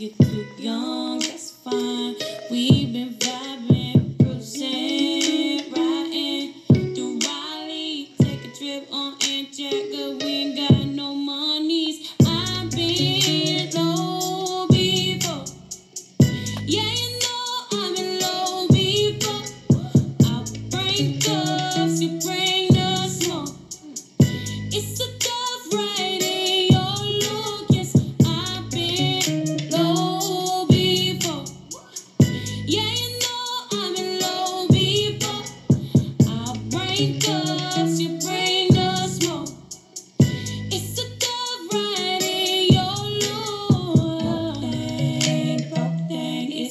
you too young, that's fine. We've been vibing, cruising, riding through Raleigh. Take a trip on Antarctica, we ain't got no monies. I've been low before. Yeah, you know I've been low before. I bring cups, you bring the smoke. It's a dove right in your look. Yes, I've been low before. Yeah, you know I've been low before. I bring cups, you bring the smoke. It's a dove right in your look. Broke thing, it's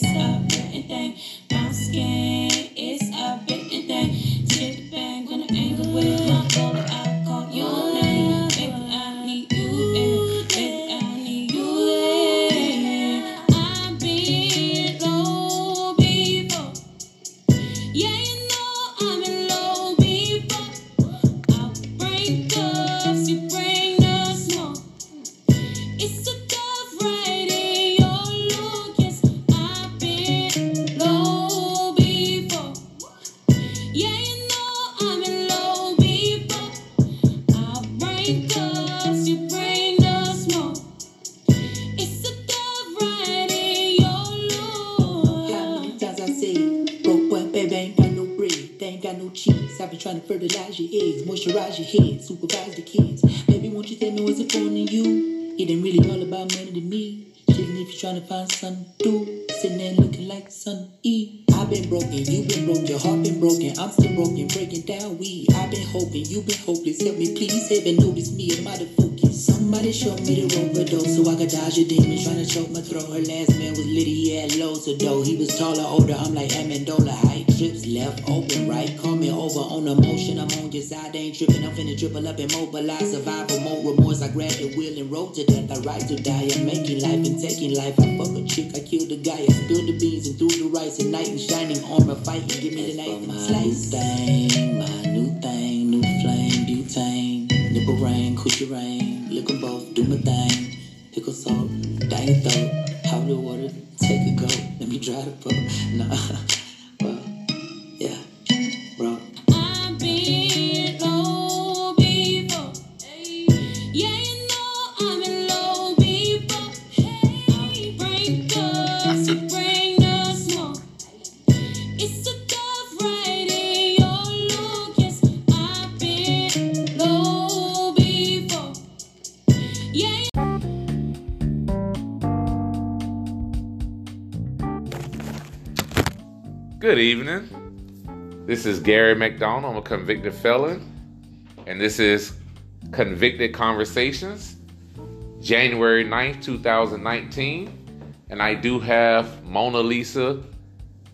a written thing. Bounce game, it's a written thing. Tip the bang on the angle with my goalie. I call your name. Baby, I need you. Baby, I need you. I've been low before. Yeah, you know I've been low before. I bring cups, you bring the smoke. It's a dove right in your look. Yes, I've been low before. Yeah, you know I've been low before. I bring cups, you bring the smoke. It's a dove right in your look. How many times I say, broke one, baby, ain't got no bread, they ain't got no cheese. I've been trying to fertilize your eggs, moisturize your head, supervise the kids. Baby, won't you tell me what's up on you? It ain't really all about money to me. Shouldn't if you're trying to find something to do, sitting there looking like Sun E. I've been broken, you've been broke, your heart been broken, I'm still broken, breaking down weed. I've been hoping, you've been hopeless, help me please, heaven notice me, I'm out of focus. Somebody show me the rope though, so I could dodge a demon trying to choke my throat. Her last man was Lydia Lozado, he was taller, older, I'm like Amendola height. Trips left, open, right, call me over on emotion, I'm on your side, I ain't tripping, I'm finna dribble up and mobilize, survival mode, remorse, I grabbed the wheel and rode to death, I ride to die, I'm making life and taking life, I fuck a chick, I killed a guy, I spilled the beans and threw the rice, and night and shining armor fighting, give me the night and slice. My new thing, new flame, butane, nipple rain, coochie rain, lick 'em both, do my thing, pickle salt, dying throat, hot water, take a go, let me dry the boat, nah, well, yeah, bro. I've been low before. Yeah, you know I've been low before. I bring cups, you bring the smoke. It's a dove right in your look. Yes, I've been low before. Yeah. Good evening. This is Gary McDonald. I'm a convicted felon, and this is Convicted Conversations, January 9th, 2019. And I do have Mona Lisa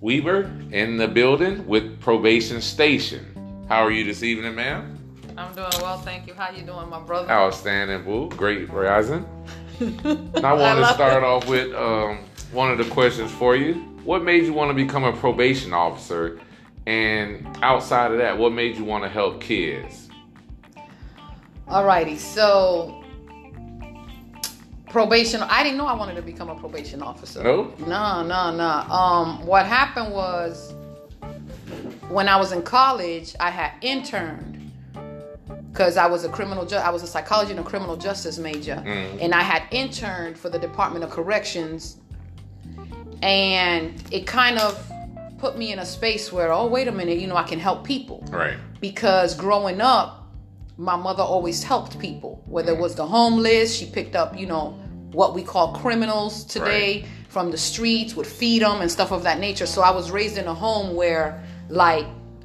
Weaver in the building with Probation Station. How are you this evening, ma'am? I'm doing well, thank you. How you doing, my brother? Outstanding, boo. Great rising. And I want to start off with one of the questions for you. What made you want to become a probation officer? And outside of that, what made you want to help kids? Alrighty, so probation, I didn't know I wanted to become a probation officer. No? No. What happened was when I was in college, I had interned because I was a I was a psychology and a criminal justice major. And I had interned for the Department of Corrections. And it kind of put me in a space where, oh, wait a minute, I can help people. Right. Because growing up, my mother always helped people, whether it was the homeless. She picked up, what we call criminals today from the streets, would feed them and stuff of that nature. So I was raised in a home where,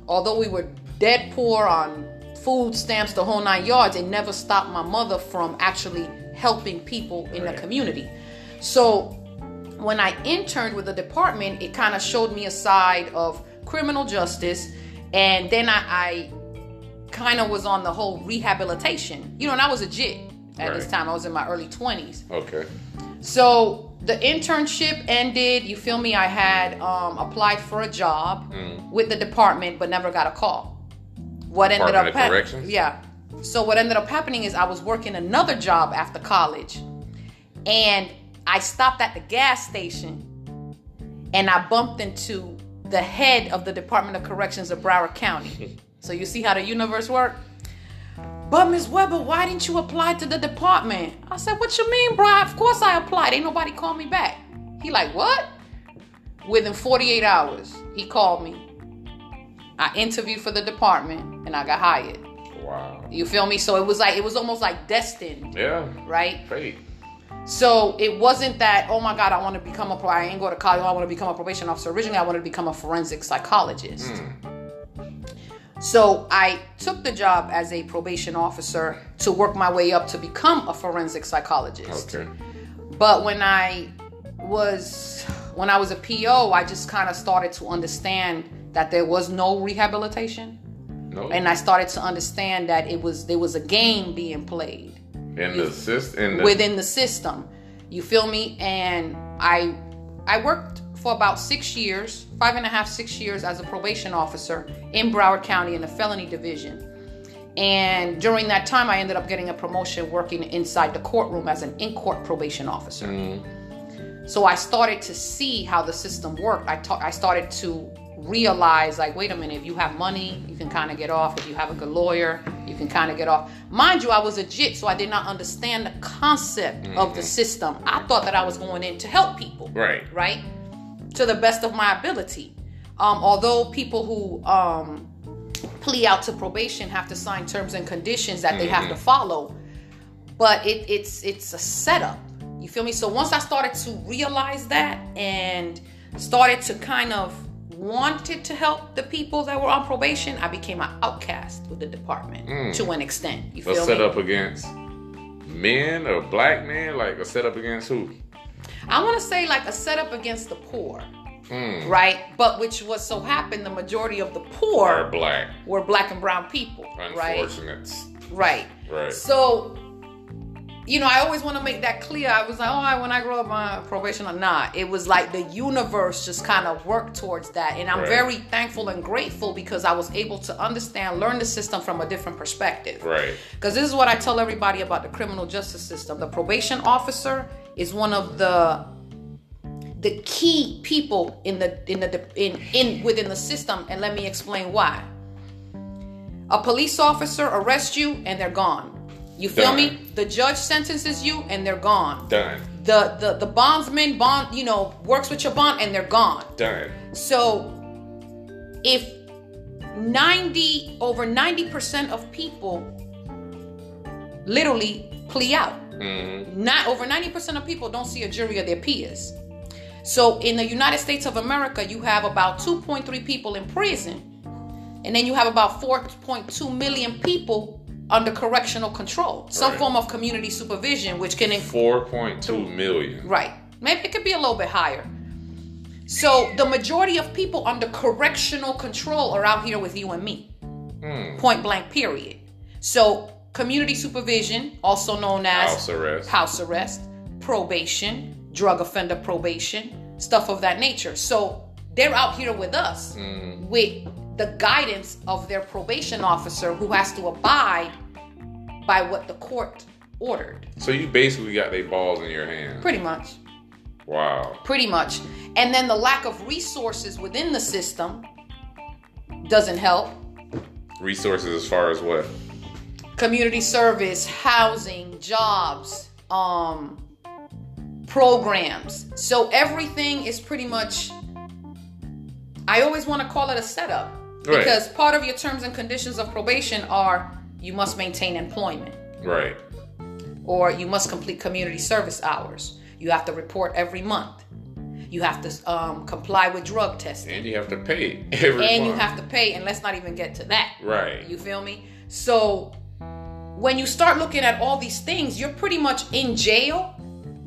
although we were dead poor on food stamps, the whole nine yards, it never stopped my mother from actually helping people in the community. So when I interned with the department, it kind of showed me a side of criminal justice. And then I kind of was on the whole rehabilitation, and I was a JIT at this time. I was in my early 20s. Okay. So the internship ended, you feel me? I had applied for a job with the department, but never got a call. So what ended up happening is I was working another job after college, and I stopped at the gas station and I bumped into the head of the Department of Corrections of Broward County. So you see how the universe works? But Ms. Weber, why didn't you apply to the department? I said, what you mean, bro? Of course I applied. Ain't nobody called me back. He like, what? Within 48 hours, he called me. I interviewed for the department and I got hired. Wow. You feel me? So it was almost like destined. Yeah. Right? Fate. So it wasn't that, oh my God, I ain't go to college, I want to become a probation officer. Originally, I wanted to become a forensic psychologist. So I took the job as a probation officer to work my way up to become a forensic psychologist. Okay. But when I was a PO, I just kind of started to understand that there was no rehabilitation. No. And I started to understand that there was a game being played within the system. You feel me? And I worked for about 6 years, 6 years as a probation officer in Broward County in the felony division. And during that time, I ended up getting a promotion working inside the courtroom as an in-court probation officer. Mm-hmm. So I started to see how the system worked. I started to realize, like, wait a minute, if you have money, you can kind of get off. If you have a good lawyer, you can kind of get off. Mind you, I was a JIT, so I did not understand the concept of the system. I thought that I was going in to help people. Right. Right? To the best of my ability. Although people who plea out to probation have to sign terms and conditions that they have to follow, but it's a setup. You feel me? So once I started to realize that and started to kind of wanted to help the people that were on probation, I became an outcast with the department to an extent. You feel me? A set up against men or black men? Like a set up against who? I want to say like a set up against the poor. Right? But which was so happened, the majority of the poor were black and brown people. Unfortunates. Right? Right. So, you know, I always want to make that clear. I was like, oh, when I grow up, my probation or not. It was like the universe just kind of worked towards that. And I'm very thankful and grateful because I was able to understand, learn the system from a different perspective. Right. Because this is what I tell everybody about the criminal justice system. The probation officer is one of the key people within the system. And let me explain why. A police officer arrests you and they're gone. You feel me? The judge sentences you and they're gone. Done. The bondsman works with your bond and they're gone. Done. So if 90% of people literally plea out, not over 90% of people don't see a jury of their peers. So in the United States of America, you have about 2.3 people in prison, and then you have about 4.2 million people under correctional control, some form of community supervision, which can include 4.2 million. Right. Maybe it could be a little bit higher. So the majority of people under correctional control are out here with you and me. Point blank, period. So community supervision, also known as house arrest, probation, drug offender probation, stuff of that nature. So they're out here with us with the guidance of their probation officer who has to abide by what the court ordered. So you basically got their balls in your hand. Pretty much. Wow. Pretty much. And then the lack of resources within the system doesn't help. Resources as far as what? Community service, housing, jobs, programs. So everything is pretty much, I always want to call it a setup. Because part of your terms and conditions of probation are you must maintain employment. Right. Or you must complete community service hours. You have to report every month. You have to comply with drug testing. And you have to pay every month. You have to pay, and let's not even get to that. Right. You feel me? So when you start looking at all these things, you're pretty much in jail,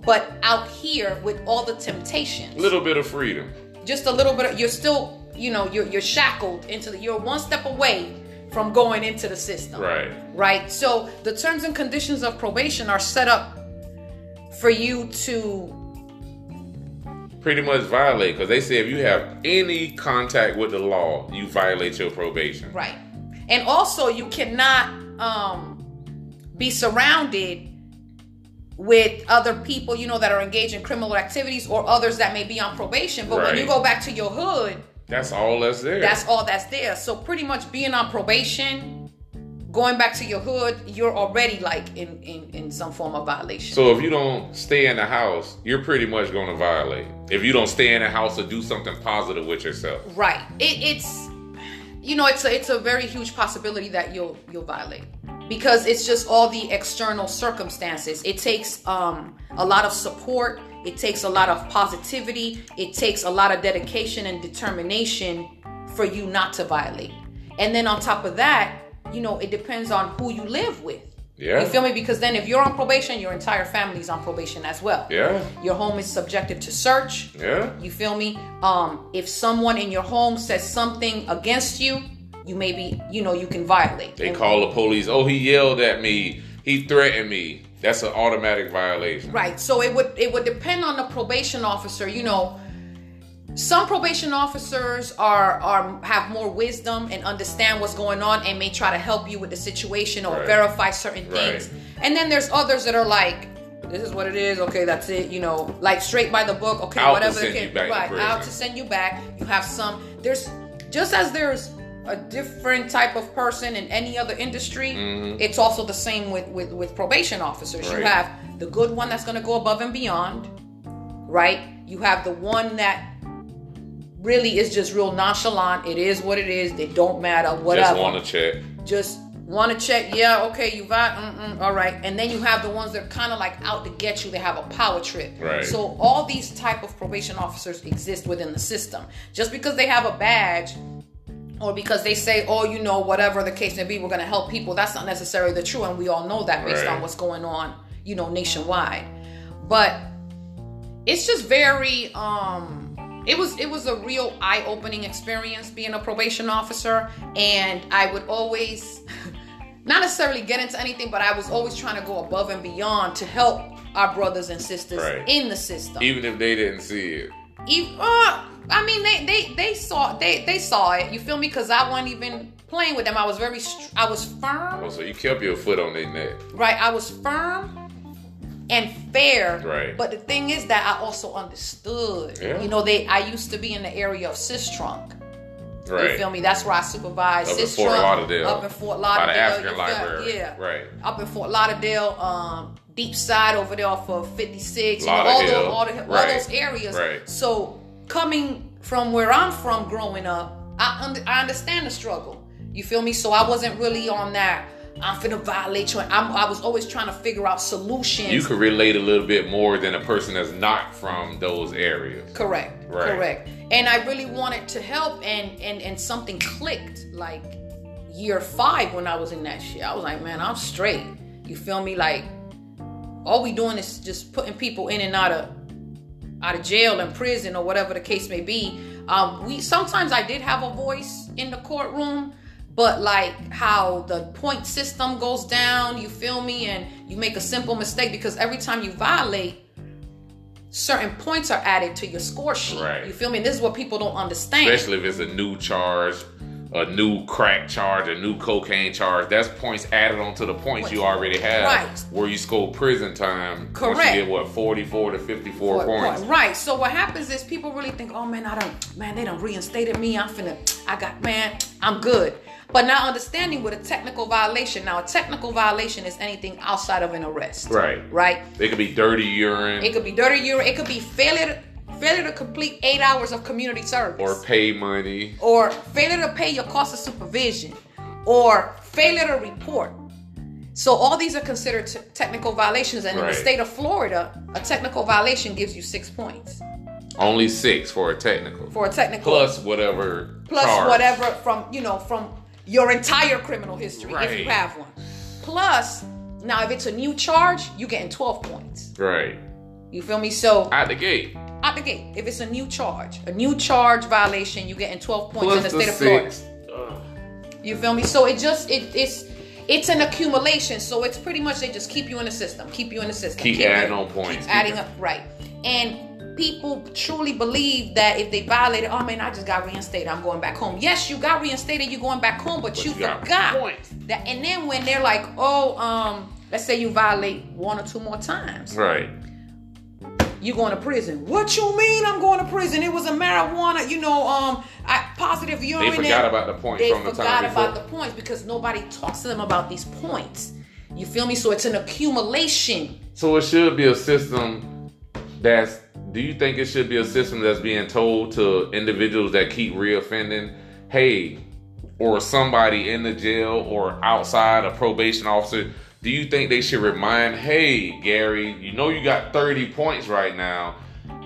but out here with all the temptations. A little bit of freedom. Just a little bit. You're still, you're shackled into you're one step away from going into the system. Right. Right. So the terms and conditions of probation are set up for you to pretty much violate, because they say if you have any contact with the law, you violate your probation. Right. And also you cannot be surrounded with other people, you know, that are engaged in criminal activities or others that may be on probation. But when you go back to your hood, that's all that's there. That's all that's there. So pretty much being on probation, going back to your hood, you're already like in some form of violation. So if you don't stay in the house, you're pretty much going to violate. If you don't stay in the house or do something positive with yourself. Right. It's, you know, it's a very huge possibility that you'll violate. Because it's just all the external circumstances. It takes a lot of support. It takes a lot of positivity. It takes a lot of dedication and determination for you not to violate. And then on top of that, you know, it depends on who you live with. Yeah. You feel me? Because then if you're on probation, your entire family's on probation as well. Yeah. Your home is subjected to search. Yeah. You feel me? If someone in your home says something against you, you may be, you know, you can violate. They call the police. Oh, he yelled at me. He threatened me. That's an automatic violation. Right. So it would depend on the probation officer. You know, some probation officers have more wisdom and understand what's going on and may try to help you with the situation or verify certain things. And then there's others that are like, this is what it is. Okay, that's it. You know, like straight by the book. Okay, out whatever. Out to send you back. You have some. There's just as there's a different type of person in any other industry, it's also the same with probation officers. You have the good one that's going to go above and beyond, right? You have the one that really is just real nonchalant. It is what it is. It don't matter. Whatever. Just want to check. Yeah, okay, you vibe. All right. And then you have the ones that are kind of like out to get you. They have a power trip. Right. So all these type of probation officers exist within the system. Just because they have a badge, or because they say, oh, you know, whatever the case may be, we're going to help people. That's not necessarily the truth. And we all know that based on what's going on, you know, nationwide. But it's just very, it was a real eye-opening experience being a probation officer. And I would always, not necessarily get into anything, but I was always trying to go above and beyond to help our brothers and sisters in the system. Even if they didn't see it. I mean, they saw it. You feel me? Because I wasn't even playing with them. I was I was firm. Oh, so you kept your foot on their neck. Right. I was firm and fair. Right. But the thing is that I also understood. Yeah. You know, I used to be in the area of Sistrunk. Right. You feel me? That's where I supervised Sistrunk. Up in Fort Lauderdale. By the African Library. Yeah. Right. Up in Fort Lauderdale. Deep Side over there off of 56. All those areas. Right. So coming from where I'm from growing up, I understand the struggle. You feel me? So I wasn't really on that, I'm finna violate you. I was always trying to figure out solutions. You could relate a little bit more than a person that's not from those areas. Correct. And I really wanted to help, and something clicked like year 5 when I was in that shit. I was like, man, I'm straight. You feel me? Like, all we doing is just putting people in and out of jail and prison or whatever the case may be. Sometimes I did have a voice in the courtroom, but like how the point system goes down, you feel me? And you make a simple mistake, because every time you violate, certain points are added to your score sheet. Right. You feel me? And this is what people don't understand. Especially if it's a new charge, a new crack charge, a new cocaine charge. That's points added onto the points you already have. Right. Where you score prison time. Correct. Once you get 44 to 54 points. Right. So what happens is people really think, oh man, they done reinstated me. I'm good. But not understanding what a technical violation. Now, a technical violation is anything outside of an arrest. Right. It could be dirty urine. It could be failure to complete 8 hours of community service. Or pay money. Or failure to pay your cost of supervision. Or failure to report. So all these are considered technical violations. And in the state of Florida, a technical violation gives you 6 points. Only 6 for a technical. Plus whatever charge. Whatever from your entire criminal history, if you have one. Plus, now if it's a new charge, you're getting 12 points. Right. You feel me? So Out the gate. If it's a new charge violation, you're getting 12 points plus in the state of Florida. You feel me? So it's an accumulation. So it's pretty much they just keep you in the system. Keep adding on points. Keep adding up. Right. And people truly believe that if they violated, oh man, I just got reinstated, I'm going back home. Yes, you got reinstated, you're going back home, but you forgot that. And then when they're like, oh, Let's say you violate one or two more times. Right. You're going to prison. What you mean I'm going to prison? It was a marijuana, positive urine. They forgot about the points from the time before. They forgot about the points because nobody talks to them about these points. You feel me? So it's an accumulation. So it should be a system that's, do you think it should be a system that's being told to individuals that keep reoffending, hey, or somebody in the jail or outside, a probation officer, do you think they should remind, hey, Gary, you know you got 30 points right now.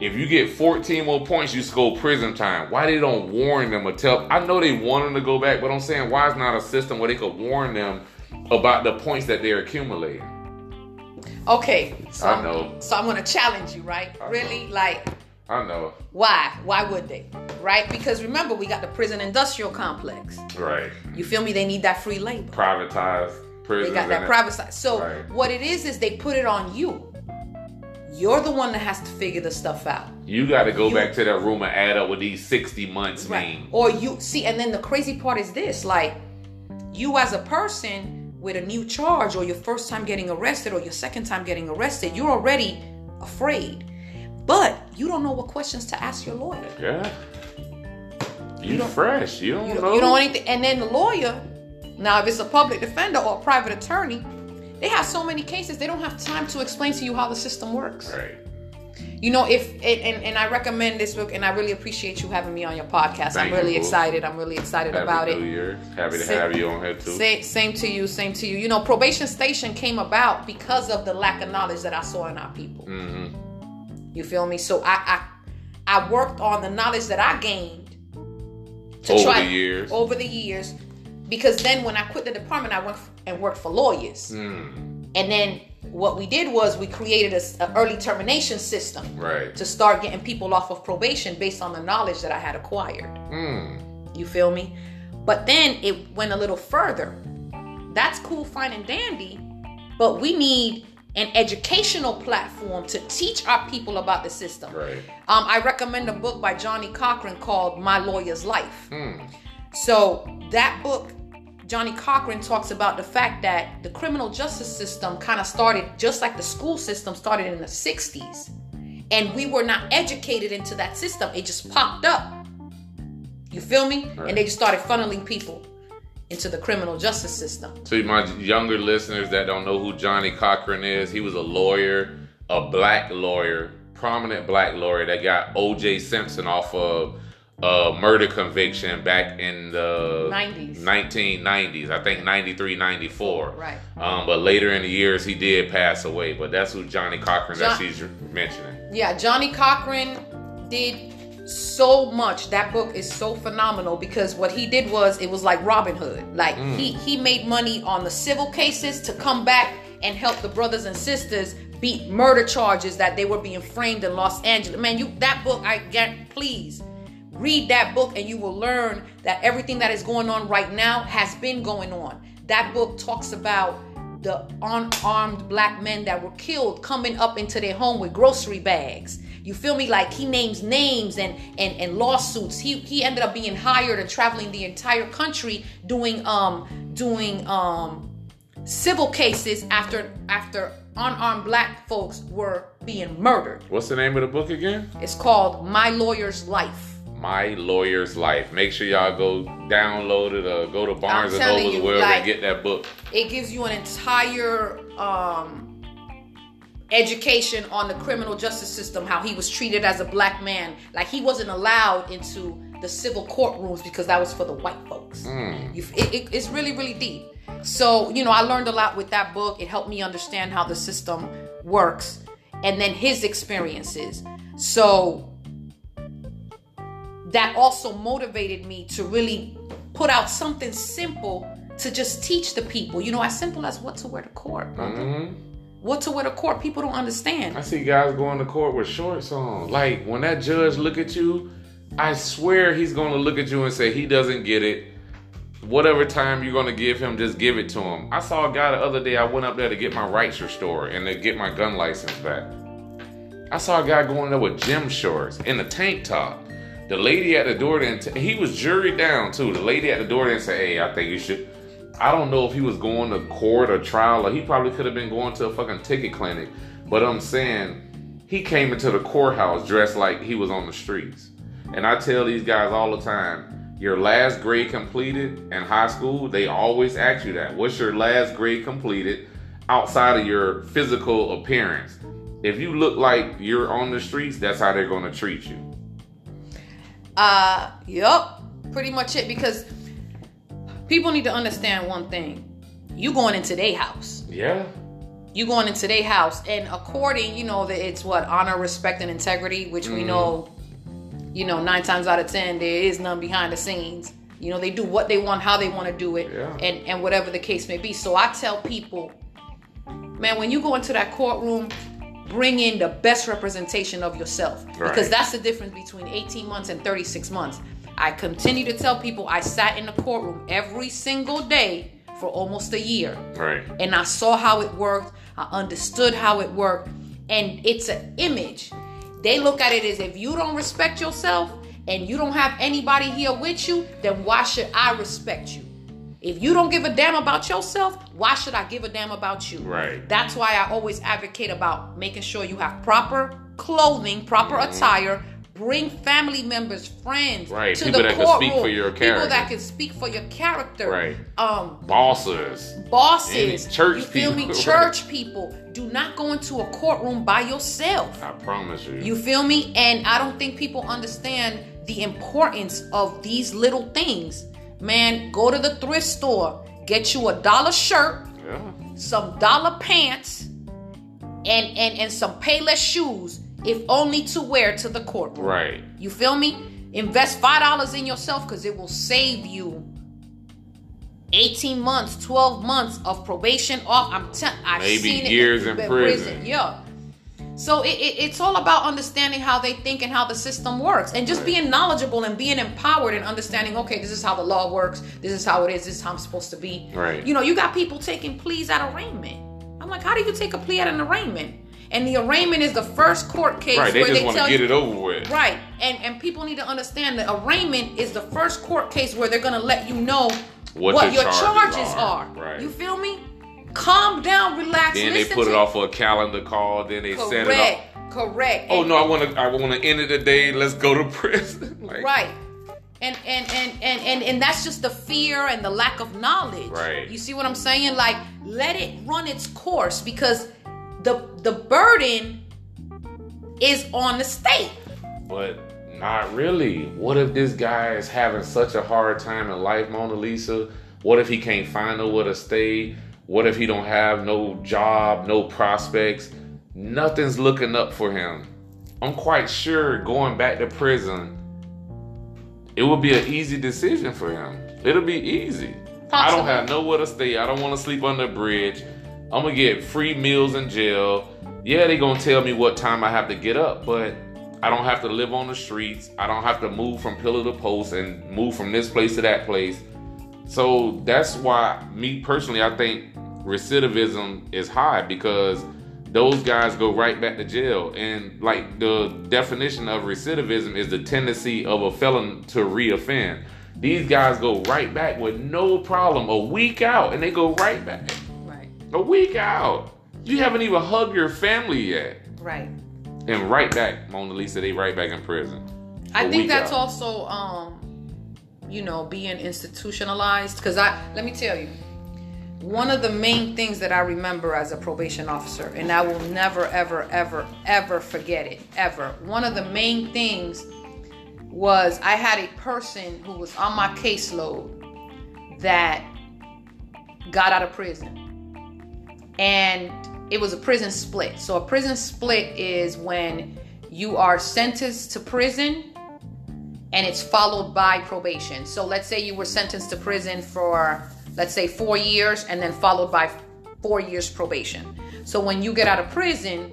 If you get 14 more points, you score prison time. Why they don't warn them or tell? I know they want them to go back, but I'm saying why it's not a system where they could warn them about the points that they're accumulating. Okay, so I know. So I'm going to challenge you, right? I know. Why? Why would they? Right? Because remember, we got the prison industrial complex. Right. You feel me? They need that free labor. Privatized. They got that private side. So right. What it is they put it on you. You're the one that has to figure this stuff out. You got to go back to that room and add up what these 60 months right. mean. Or you see, and then the crazy part is this: like you as a person with a new charge, or your first time getting arrested, or your second time getting arrested, you're already afraid, but you don't know what questions to ask your lawyer. Yeah. You're fresh. You don't know. You don't know anything. And then the lawyer. Now, if it's a public defender or a private attorney, they have so many cases, they don't have time to explain to you how the system works. Right. You know, and I recommend this book, and I really appreciate you having me on your podcast. I'm really excited about it. Happy New Year. Happy to have you on here, too. Same to you. You know, Probation Station came about because of the lack of knowledge that I saw in our people. Mm-hmm. You feel me? So I worked on the knowledge that I gained over the years. Because then when I quit the department, I went and worked for lawyers. Mm. And then what we did was we created an early termination system right. to start getting people off of probation based on the knowledge that I had acquired. Mm. You feel me? But then it went a little further. That's cool, fine, and dandy. But we need an educational platform to teach our people about the system. Right. I recommend a book by Johnnie Cochran called My Lawyer's Life. Mm. So that book... Johnnie Cochran talks about the fact that the criminal justice system kind of started just like the school system started in the 60s. And we were not educated into that system. It just popped up. You feel me? Right. And they just started funneling people into the criminal justice system. To my younger listeners that don't know who Johnnie Cochran is, he was a lawyer, a black lawyer, prominent black lawyer that got O.J. Simpson off of a murder conviction back in the 1990s, I think 93, 94. Right. But later in the years, he did pass away. But that's who Johnnie Cochran that she's mentioning. Yeah, Johnnie Cochran did so much. That book is so phenomenal because what he did was, it was like Robin Hood. Like he made money on the civil cases to come back and help the brothers and sisters beat murder charges that they were being framed in Los Angeles. Man, that book, please. Read that book and you will learn that everything that is going on right now has been going on. That book talks about the unarmed black men that were killed coming up into their home with grocery bags. You feel me? Like he names names and lawsuits. He ended up being hired and traveling the entire country doing civil cases after unarmed black folks were being murdered. What's the name of the book again? It's called My Lawyer's Life. My Lawyer's Life. Make sure y'all go download it or go to Barnes & Noble or wherever and get that book. It gives you an entire education on the criminal justice system, how he was treated as a black man. Like he wasn't allowed into the civil courtrooms because that was for the white folks. Mm. It's really, really deep. So, you know, I learned a lot with that book. It helped me understand how the system works and then his experiences. So... that also motivated me to really put out something simple to just teach the people. You know, as simple as what to wear to court. Mm-hmm. What to wear to court. People don't understand. I see guys going to court with shorts on. Like, when that judge look at you, I swear he's going to look at you and say he doesn't get it. Whatever time you're going to give him, just give it to him. I saw a guy the other day, I went up there to get my rights restored and to get my gun license back. I saw a guy going there with gym shorts and a tank top. The lady at the door, he was juried down too. The lady at the door didn't say, hey, I think you should. I don't know if he was going to court or trial, or he probably could have been going to a fucking ticket clinic. But I'm saying, he came into the courthouse dressed like he was on the streets. And I tell these guys all the time, your last grade completed in high school, they always ask you that. What's your last grade completed outside of your physical appearance? If you look like you're on the streets, that's how they're going to treat you. Yup. Pretty much it, because people need to understand one thing. You going into their house. Yeah. You going into their house. And according, you know, that it's what? Honor, respect, and integrity, which we know, you know, 9 times out of 10, there is none behind the scenes. You know, they do what they want, how they want to do it, yeah, and whatever the case may be. So I tell people, man, when you go into that courtroom, bring in the best representation of yourself. Right. Because that's the difference between 18 months and 36 months. I continue to tell people I sat in the courtroom every single day for almost a year. Right. And I saw how it worked. I understood how it worked. And it's an image. They look at it as, if you don't respect yourself and you don't have anybody here with you, then why should I respect you? If you don't give a damn about yourself, why should I give a damn about you? Right. That's why I always advocate about making sure you have proper clothing, proper attire. Bring family members, friends, right, to people the courtroom. People that can speak for your character. People that can speak for your character. Right. Bosses. And church people. You feel me? Church people. Do not go into a courtroom by yourself. I promise you. You feel me? And I don't think people understand the importance of these little things. Man, go to the thrift store, get you $1 shirt, yeah, some $1 pants, and some Payless shoes, if only to wear to the courtroom. Right. You feel me? Invest $5 in yourself, because it will save you 18 months, 12 months of probation off. Maybe years in prison. Yeah. So it's all about understanding how they think and how the system works, and just being knowledgeable and being empowered and understanding, okay, this is how the law works. This is how it is. This is how I'm supposed to be. Right. You know, you got people taking pleas at arraignment. I'm like, how do you take a plea at an arraignment? And the arraignment is the first court case. Right, they just want to get it over with. Right, and people need to understand that arraignment is the first court case where they're going to let you know what your charges are. Right. You feel me? Calm down, relax. Then they put it off for a calendar call. Then they set it up. Correct. Oh no, I want to end of the day. Let's go to prison. Like, right. And that's just the fear and the lack of knowledge. Right. You see what I'm saying? Like, let it run its course, because the burden is on the state. But not really. What if this guy is having such a hard time in life, Mona Lisa? What if he can't find nowhere to stay? What if he don't have no job, no prospects? Nothing's looking up for him. I'm quite sure going back to prison, it would be an easy decision for him. It'll be easy. Possibly. I don't have nowhere to stay. I don't want to sleep under a bridge. I'm going to get free meals in jail. Yeah, they're going to tell me what time I have to get up, but I don't have to live on the streets. I don't have to move from pillar to post and move from this place to that place. So that's why, me personally, I think recidivism is high, because those guys go right back to jail. And like, the definition of recidivism is the tendency of a felon to reoffend. These guys go right back with no problem. A week out, and they go right back. A week out. You haven't even hugged your family yet. Right. And right back, Mona Lisa, they right back in prison. I think that's also, you know, being institutionalized. Because let me tell you, one of the main things that I remember as a probation officer, and I will never, ever, ever, ever forget it, ever. One of the main things was, I had a person who was on my caseload that got out of prison. And it was a prison split. So a prison split is when you are sentenced to prison and it's followed by probation. So let's say you were sentenced to prison for, let's say, 4 years, and then followed by 4 years probation. So when you get out of prison,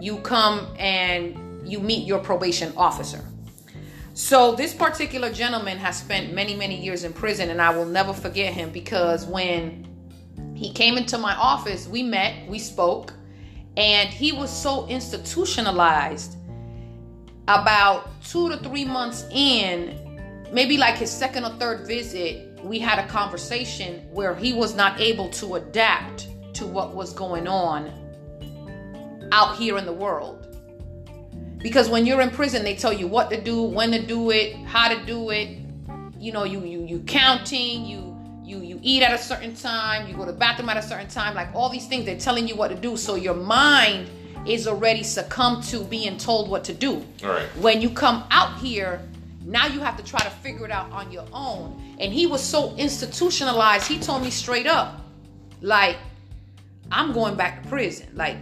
you come and you meet your probation officer. So this particular gentleman has spent many, many years in prison, and I will never forget him, because when he came into my office, we met, we spoke, and he was so institutionalized. About 2 to 3 months in, maybe like his second or third visit, we had a conversation where he was not able to adapt to what was going on out here in the world. Because when you're in prison, they tell you what to do, when to do it, how to do it. You know, you counting, you eat at a certain time, you go to the bathroom at a certain time, like all these things, they're telling you what to do. So your mind is already succumbed to being told what to do. All right. When you come out here, now you have to try to figure it out on your own. And he was so institutionalized, he told me straight up, like, I'm going back to prison. Like,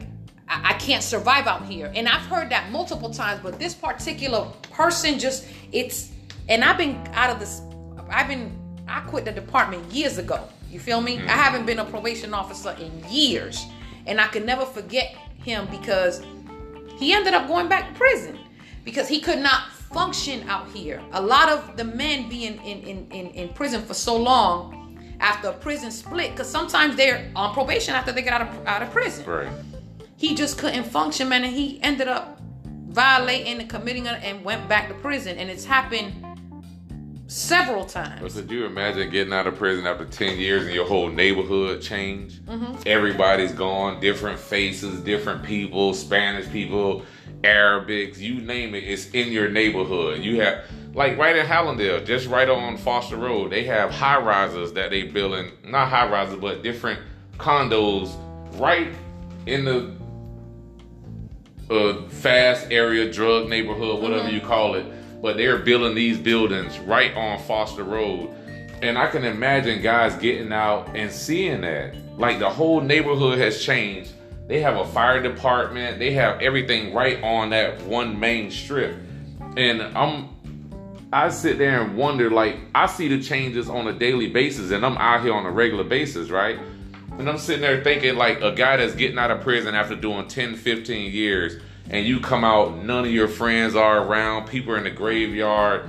I can't survive out here. And I've heard that multiple times, but this particular person just, it's, and I've been out of this, I quit the department years ago. You feel me? I haven't been a probation officer in years. And I could never forget him because he ended up going back to prison because he could not function out here. A lot of the men being in prison for so long after a prison split, because sometimes they're on probation after they get out of prison. Right. He just couldn't function, man, and he ended up violating and committing and went back to prison. And it's happened several times. But could you imagine getting out of prison after 10 years and your whole neighborhood change? Mm-hmm. Everybody's gone, different faces, different people, Spanish people, Arabics, you name it, it's in your neighborhood. You have, like right in Hallandale, just right on Foster Road, they have high-rises that they building, not high-rises, but different condos right in the fast area, drug neighborhood, whatever you call it. But they're building these buildings right on Foster Road. And I can imagine guys getting out and seeing that. Like the whole neighborhood has changed. They have a fire department. They have everything right on that one main strip. And I sit there and wonder, like, I see the changes on a daily basis and I'm out here on a regular basis, right? And I'm sitting there thinking, like, a guy that's getting out of prison after doing 10, 15 years, and you come out, none of your friends are around, people are in the graveyard,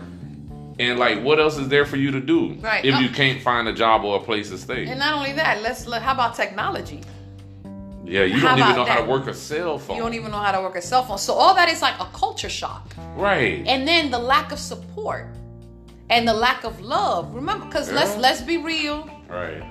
and like, what else is there for you to do if you can't find a job or a place to stay? And not only that, how about technology? Yeah, you don't even know how to work a cell phone. You don't even know how to work a cell phone. So all that is like a culture shock. Right. And then the lack of support and the lack of love. Remember, because let's be real. Right.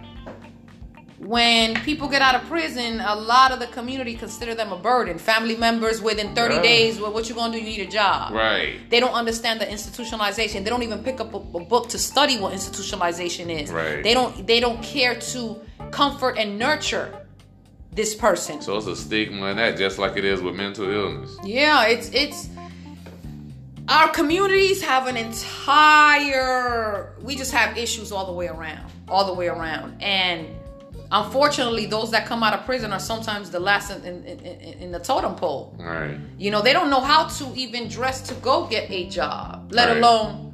When people get out of prison, a lot of the community consider them a burden. Family members within 30 days, well, what you gonna do? You need a job. Right. They don't understand the institutionalization. They don't even pick up a book to study what institutionalization is. Right. They don't care to comfort and nurture this person. So it's a stigma in that, just like it is with mental illness. Yeah, it's our communities have an entire, we just have issues all the way around. And unfortunately, those that come out of prison are sometimes the last in the totem pole. Right. You know, they don't know how to even dress to go get a job, let alone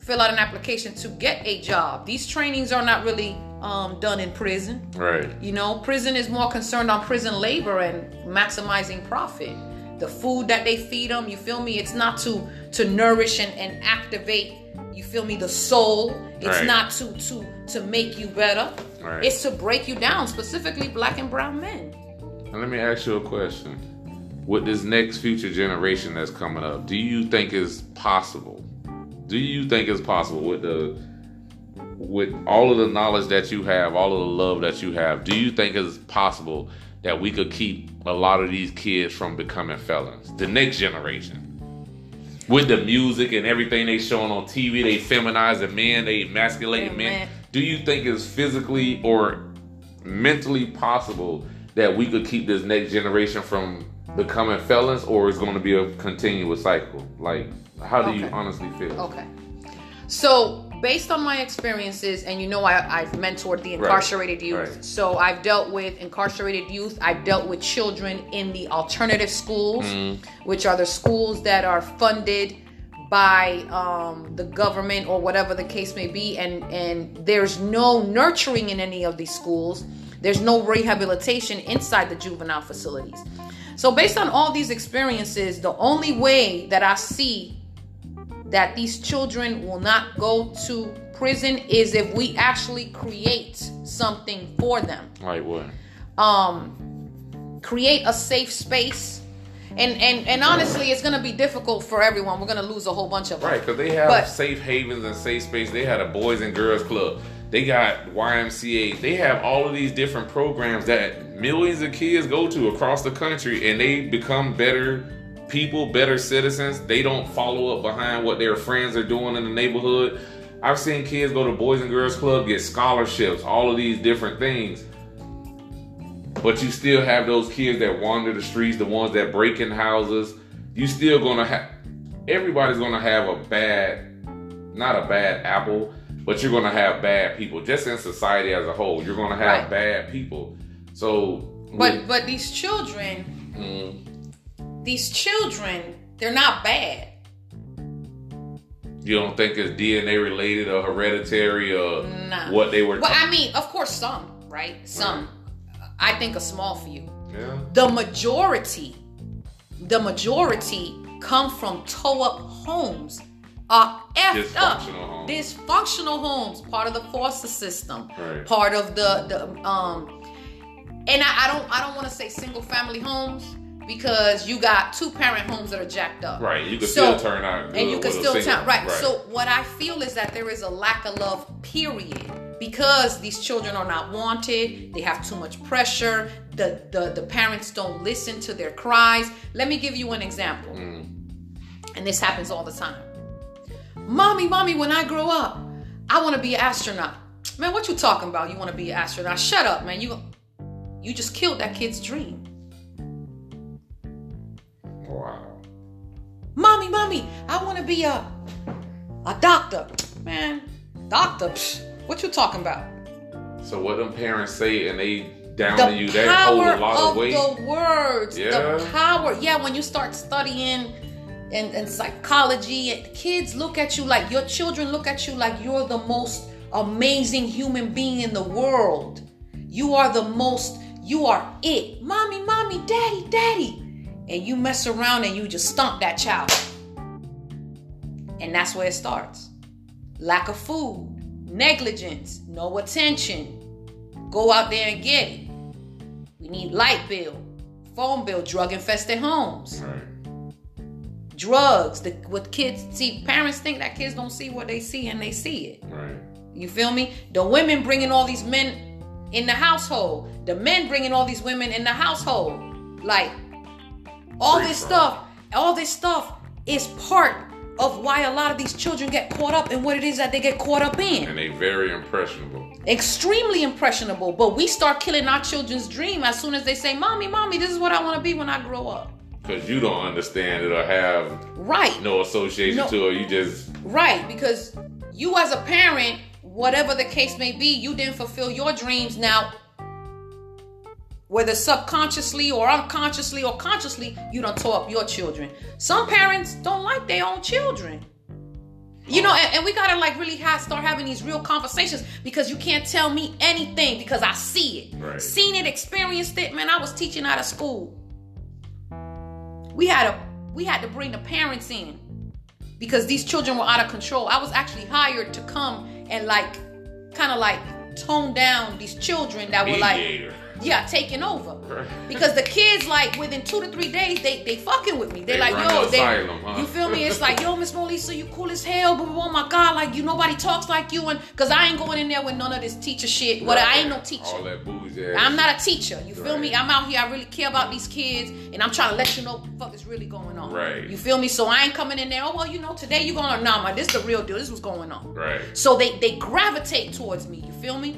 fill out an application to get a job. These trainings are not really done in prison. Right. You know, prison is more concerned on prison labor and maximizing profit. The food that they feed them, you feel me? It's not to nourish and activate, you feel me, the soul. It's not to make you better. Right. It's to break you down, specifically black and brown men. Now let me ask you a question. With this next future generation that's coming up, do you think it's possible with all of the knowledge that you have, all of the love that you have, do you think it's possible that we could keep a lot of these kids from becoming felons? The next generation. With the music and everything they showing on TV, they feminizing men, they emasculating men. Do you think it's physically or mentally possible that we could keep this next generation from becoming felons, or it's going to be a continuous cycle? Like, how do you honestly feel? Okay. So, based on my experiences, and you know I've mentored the incarcerated youth. Right. So I've dealt with incarcerated youth. I've dealt with children in the alternative schools, which are the schools that are funded by the government or whatever the case may be. And there's no nurturing in any of these schools. There's no rehabilitation inside the juvenile facilities. So based on all these experiences, the only way that I see that these children will not go to prison is if we actually create something for them. Like what? Create a safe space. And honestly, it's going to be difficult for everyone. We're going to lose a whole bunch of them. Right, because they have safe havens and safe space. They had a boys and girls club. They got YMCA. They have all of these different programs that millions of kids go to across the country, and they become better people, better citizens. They don't follow up behind what their friends are doing in the neighborhood. I've seen kids go to Boys and Girls Club, get scholarships, all of these different things. But you still have those kids that wander the streets, the ones that break in houses. You still gonna have, everybody's gonna have a bad, not a bad apple, but you're gonna have bad people. Just in society as a whole, you're gonna have bad people. So, but these children, they're not bad. You don't think it's DNA related or hereditary or what they were... Well, I mean, of course, some, right? Some. Right. I think a small few. Yeah. The majority come from toe-up homes. Dysfunctional homes. Dysfunctional homes. Part of the foster system. Right. Part of I don't want to say single-family homes, because you got two-parent homes that are jacked up. Right, you can still turn out good. And you can still turn, right. So what I feel is that there is a lack of love, period. Because these children are not wanted, they have too much pressure, the parents don't listen to their cries. Let me give you an example. And this happens all the time. Mommy, when I grow up, I want to be an astronaut. Man, what you talking about? You want to be an astronaut? Shut up, man. You just killed that kid's dream. Mommy, I want to be a doctor. Man, doctor? Psh, what you talking about? So what them parents say, and they down to you, they hold a lot of weight. The words, the power. Yeah, when you start studying and psychology, and kids look at you like, your children look at you like you're the most amazing human being in the world. You are it. Mommy, daddy. And you mess around and you just stomp that child. And that's where it starts. Lack of food, negligence, no attention. Go out there and get it. We need light bill, phone bill, drug-infested homes. Right. Drugs. What kids see, parents think that kids don't see what they see, and they see it. Right. You feel me? The women bringing all these men in the household. The men bringing all these women in the household. Like... All this stuff is part of why a lot of these children get caught up in what it is that they get caught up in. And they're very impressionable. Extremely impressionable. But we start killing our children's dream as soon as they say, Mommy, this is what I want to be when I grow up. Because you don't understand it or have no association to it. You just... Right, because you as a parent, whatever the case may be, you didn't fulfill your dreams. Now, whether subconsciously or unconsciously or consciously, you done tore up your children. Some parents don't like their own children. You know, and we gotta start having these real conversations, because you can't tell me anything because I see it. Right. Seen it, experienced it. Man, I was teaching out of school. We had to bring the parents in because these children were out of control. I was actually hired to come and tone down these children that were taking over. Right. Because the kids, within 2 to 3 days, they fucking with me. They you feel me? It's like, yo, Miss Mona Lisa, you cool as hell, but oh my God, nobody talks like you, and because I ain't going in there with none of this teacher shit. What I ain't no teacher. All that bougie ass. I'm not a teacher. You feel me? I'm out here. I really care about these kids, and I'm trying to let you know what the fuck is really going on. Right. You feel me? So I ain't coming in there. Oh well, today you're gonna man, this is the real deal. This is what's going on. Right. So they gravitate towards me. You feel me?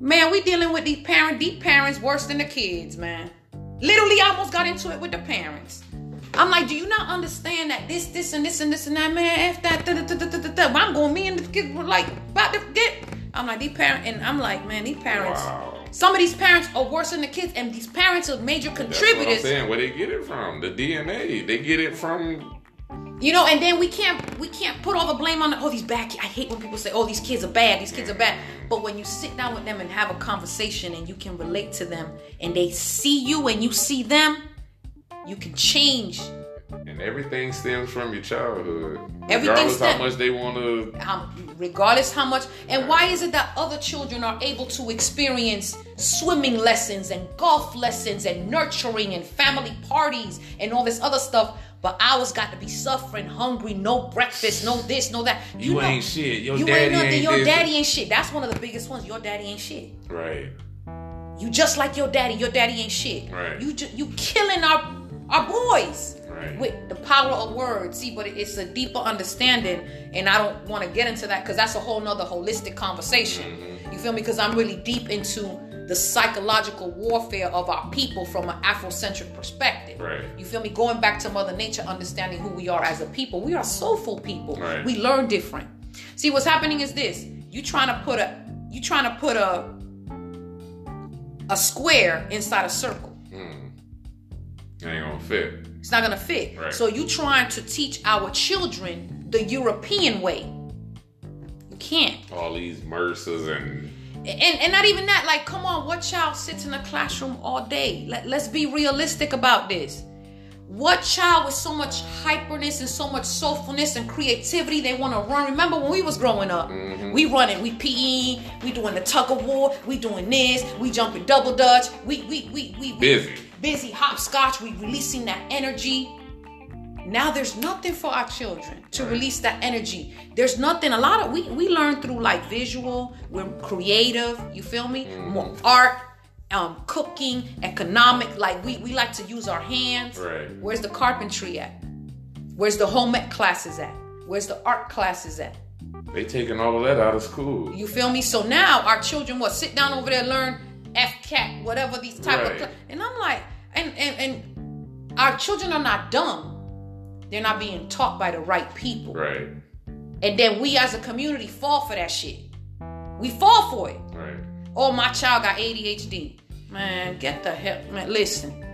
Man, we dealing with these parents worse than the kids, man. Literally, I almost got into it with the parents. I'm like, do you not understand that this and that, man? If that, I'm going, me and the kids were about to get. I'm like, these parents. Wow. Some of these parents are worse than the kids, and these parents are major contributors. That's what I'm saying. Where they get it from? The DNA. They get it from. And then we can't put all the blame on these bad kids. I hate when people say, these kids are bad, But when you sit down with them and have a conversation and you can relate to them and they see you and you see them, you can change. And everything stems from your childhood. Regardless how much they want to... regardless how much... And why is it that other children are able to experience swimming lessons and golf lessons and nurturing and family parties and all this other stuff... But I was got to be suffering, hungry, no breakfast, no this, no that. You ain't shit. Your daddy ain't nothing. Your daddy ain't shit. That's one of the biggest ones. Your daddy ain't shit. Right. You just like your daddy. Your daddy ain't shit. Right. You killing our boys. Right. With the power of words. See, but it's a deeper understanding, and I don't want to get into that because that's a whole nother holistic conversation. Mm-hmm. You feel me? Because I'm really deep into the psychological warfare of our people from an Afrocentric perspective. Right. You feel me? Going back to Mother Nature, understanding who we are as a people. We are soulful people. Right. We learn different. See, what's happening is this. You trying to put a square inside a circle. It ain't gonna fit. It's not gonna fit. Right. So you trying to teach our children the European way. You can't. All these MRSAs and not even that. Like, come on, what child sits in a classroom all day? Let's be realistic about this. What child with so much hyperness and so much soulfulness and creativity they want to run? Remember when we was growing up, mm-hmm. we running, we PE, we doing the tug of war, we doing this, we jumping double dutch, we busy hopscotch, we releasing that energy. Now there's nothing for our children to release that energy. There's nothing. A lot of we learn through like visual. We're creative. You feel me? More art, cooking, economic. Like we like to use our hands. Right. Where's the carpentry at? Where's the home ec classes at? Where's the art classes at? They taking all of that out of school. You feel me? So now our children will sit down over there and learn FCAT, whatever these type of. And I'm like, and our children are not dumb. They're not being taught by the right people. Right. And then we as a community fall for that shit. We fall for it. Right. Oh, my child got ADHD. Man, get the hell. Man, listen.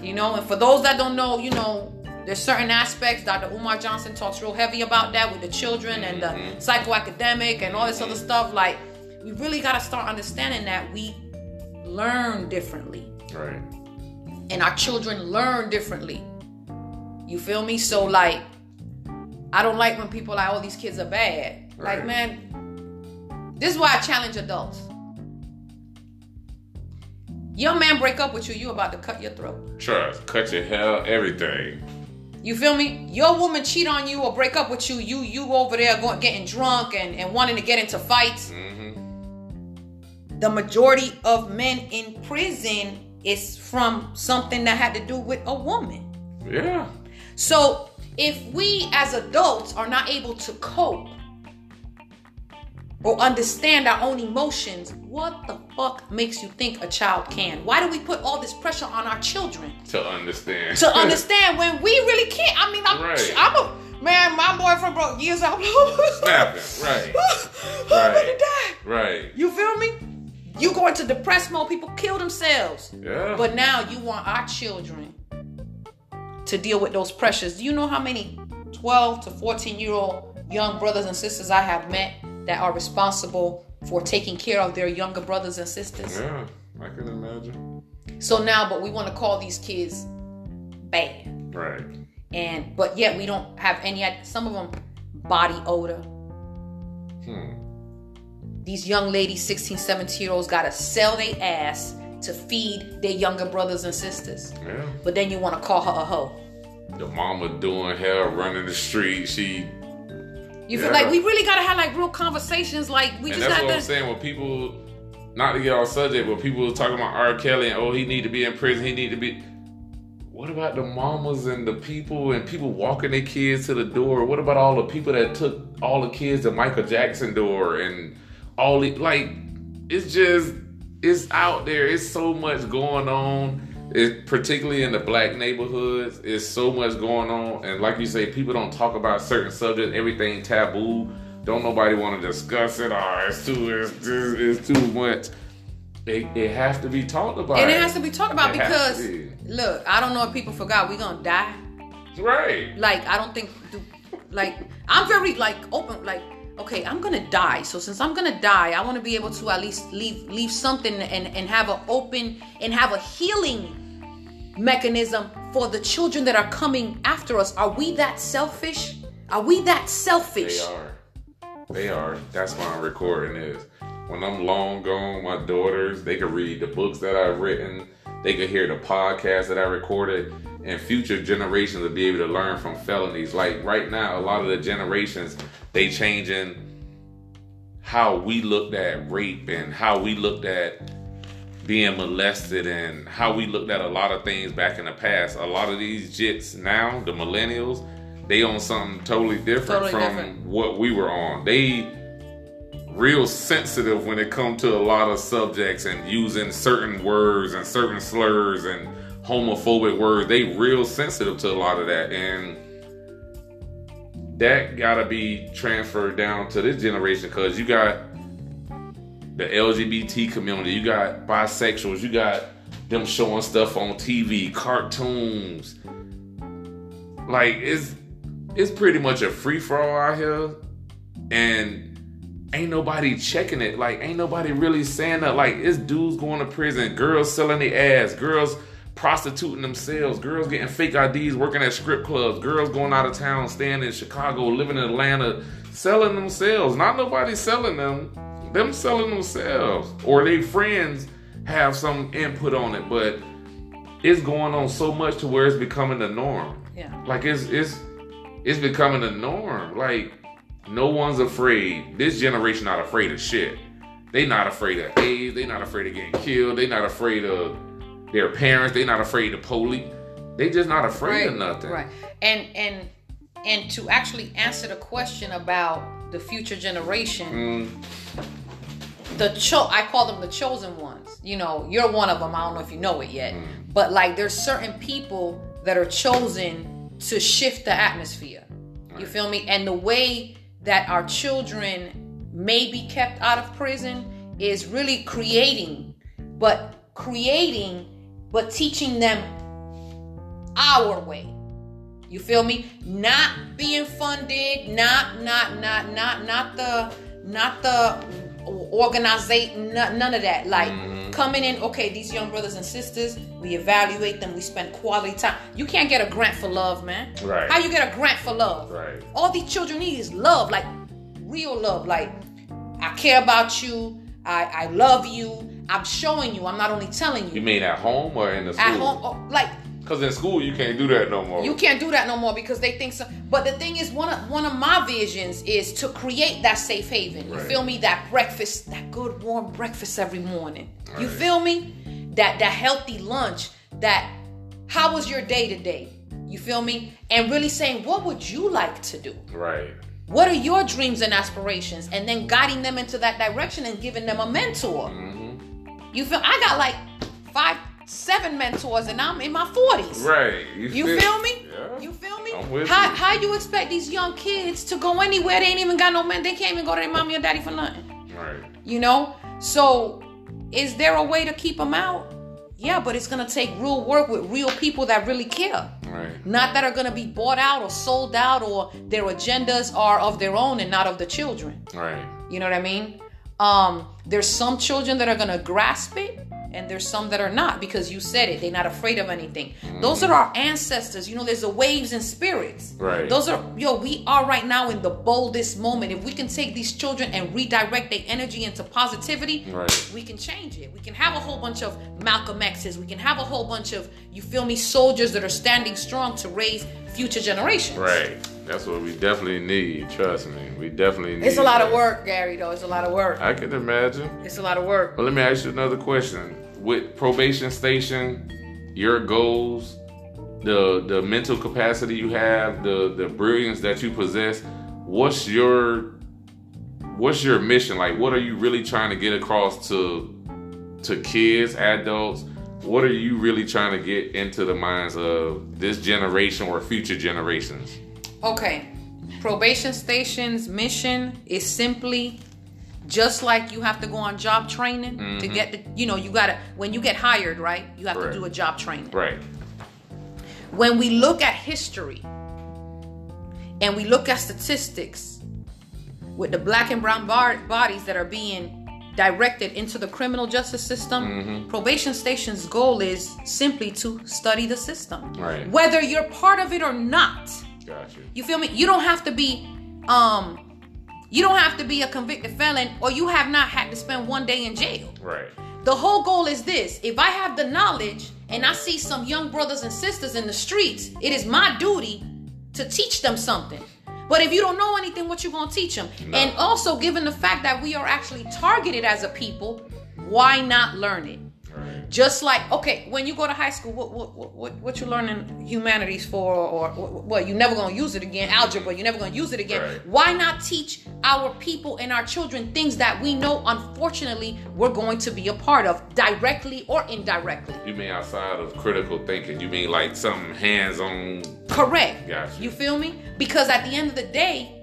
You know, and for those that don't know, you know, there's certain aspects. Dr. Umar Johnson talks real heavy about that with the children and the psychoacademic and all this other stuff. Like, we really got to start understanding that we learn differently. Right. And our children learn differently. You feel me? So, like, I don't like when people are like, oh, these kids are bad. Right. Like, man, this is why I challenge adults. Your man break up with you, you about to cut your throat. Trust, cut your hair, everything. You feel me? Your woman cheat on you or break up with you, you over there going, getting drunk and wanting to get into fights. Mm-hmm. The majority of men in prison is from something that had to do with a woman. Yeah. So if we as adults are not able to cope or understand our own emotions, what the fuck makes you think a child can? Why do we put all this pressure on our children? To understand. To understand when we really can't. I mean, I'm my boyfriend broke years out. Snapping. Right. I'm gonna die. Right. You feel me? You go into depressed mode, people kill themselves. Yeah. But now you want our children to deal with those pressures. Do you know how many 12 to 14-year-old young brothers and sisters I have met that are responsible for taking care of their younger brothers and sisters? Yeah, I can imagine. So now, but we want to call these kids bad. Right. And, but yet we don't have any, some of them, body odor. These young ladies, 16, 17-year-olds, got to sell their ass to feed their younger brothers and sisters. Yeah. But then you want to call her a hoe. The mama doing hair, running the street. You feel like we really got to have like real conversations. Like we and just that's not what I'm saying. When people, not to get off subject, but people talking about R. Kelly and, oh, he need to be in prison. He need to be. What about the mamas and the people and people walking their kids to the door? What about all the people that took all the kids to Michael Jackson door and all the, like, it's just, it's out there. It's so much going on, particularly in the black neighborhoods. It's so much going on. And like you say, people don't talk about certain subjects. Everything taboo. Don't nobody want to discuss it. Oh, it's too much. It has to be talked about. And it has to be talked about because, look, I don't know if people forgot. We're going to die. Right. Like, I don't think, like, I'm very, like, open, like, okay, I'm gonna die. So since I'm gonna die, I want to be able to at least leave something and have an open and have a healing mechanism for the children that are coming after us. Are we that selfish? Are we that selfish? They are. That's why I'm recording this. When I'm long gone, my daughters, they can read the books that I've written. They could hear the podcast that I recorded, and future generations will be able to learn from felonies. Like right now, a lot of the generations, they changing how we looked at rape and how we looked at being molested and how we looked at a lot of things back in the past. A lot of these jits now, the millennials, they on something totally different from what we were on. They real sensitive when it comes to a lot of subjects and using certain words and certain slurs and homophobic words. They real sensitive to a lot of that, and that gotta be transferred down to this generation, because you got the LGBT community, you got bisexuals, you got them showing stuff on TV, cartoons. Like, it's pretty much a free-for-all out here, and ain't nobody checking it. Like, ain't nobody really saying that. Like, it's dudes going to prison, girls selling their ass, girls prostituting themselves, girls getting fake IDs, working at strip clubs, girls going out of town, staying in Chicago, living in Atlanta, selling themselves. Not nobody selling them selling themselves, or their friends have some input on it, but it's going on so much to where it's becoming the norm. Yeah. Like, it's becoming the norm. Like, no one's afraid. This generation not afraid of shit. They not afraid of AIDS. They not afraid of getting killed. They not afraid of their parents. They not afraid of police. They just not afraid of nothing. Right. And to actually answer the question about the future generation, I call them the chosen ones. You know, you're one of them. I don't know if you know it yet, but like, there's certain people that are chosen to shift the atmosphere. You feel me? And the way that our children may be kept out of prison is really creating, but teaching them our way. You feel me? Not being funded, not the organizate, none of that. Like, coming in, okay, these young brothers and sisters, we evaluate them, we spend quality time. You can't get a grant for love, man. Right. How you get a grant for love? Right. All these children need is love, like real love. Like, I care about you, I love you, I'm showing you, I'm not only telling you. You mean at home or in the school? At home, or, like... Because in school, you can't do that no more. You can't do that no more because they think so. But the thing is, one of my visions is to create that safe haven. You feel me? That breakfast, that good warm breakfast every morning. Right. You feel me? That healthy lunch, that how was your day today? You feel me? And really saying, what would you like to do? Right. What are your dreams and aspirations? And then guiding them into that direction and giving them a mentor. Mm-hmm. You feel? I got like 7 mentors and I'm in my 40s. Right. You feel me? Yeah. You feel me? I'm with you. How you expect these young kids to go anywhere? They ain't even got no man. They can't even go to their mommy or daddy for nothing. Right. You know? So is there a way to keep them out? Yeah, but it's going to take real work with real people that really care. Right. Not that are going to be bought out or sold out, or their agendas are of their own and not of the children. Right. You know what I mean? There's some children that are going to grasp it, and there's some that are not, because you said it. They're not afraid of anything. Those are our ancestors. You know, there's the waves and spirits. Right. We are right now in the boldest moment. If we can take these children and redirect their energy into positivity, we can change it. We can have a whole bunch of Malcolm X's. We can have a whole bunch of, you feel me, soldiers that are standing strong to raise future generations. Right. That's what we definitely need. Trust me. We definitely need. It's a lot of work, Gary, though. It's a lot of work. I can imagine. It's a lot of work. But let me ask you another question. With Probation Station, your goals, the mental capacity you have, the brilliance that you possess, what's your mission? Like, what are you really trying to get across to kids, adults? What are you really trying to get into the minds of this generation or future generations? Okay. Probation Station's mission is simply, just like you have to go on job training to get the, you know, you gotta, when you get hired, right, you have to do a job training. Right. When we look at history and we look at statistics with the black and brown bodies that are being directed into the criminal justice system, Probation Station's goal is simply to study the system. Right. Whether you're part of it or not. Gotcha. You feel me? You don't have to be, you don't have to be a convicted felon, or you have not had to spend one day in jail. Right. The whole goal is this. If I have the knowledge and I see some young brothers and sisters in the streets, it is my duty to teach them something. But if you don't know anything, what you gonna teach them? No. And also, given the fact that we are actually targeted as a people, why not learn it? Right. Just like, okay, when you go to high school, what you learning humanities for, or you never gonna use it again, algebra, you're never gonna use it again. Right. Why not teach our people and our children things that we know, unfortunately, we're going to be a part of, directly or indirectly? You mean outside of critical thinking? You mean like something hands-on? Correct. Gotcha. You feel me? Because at the end of the day,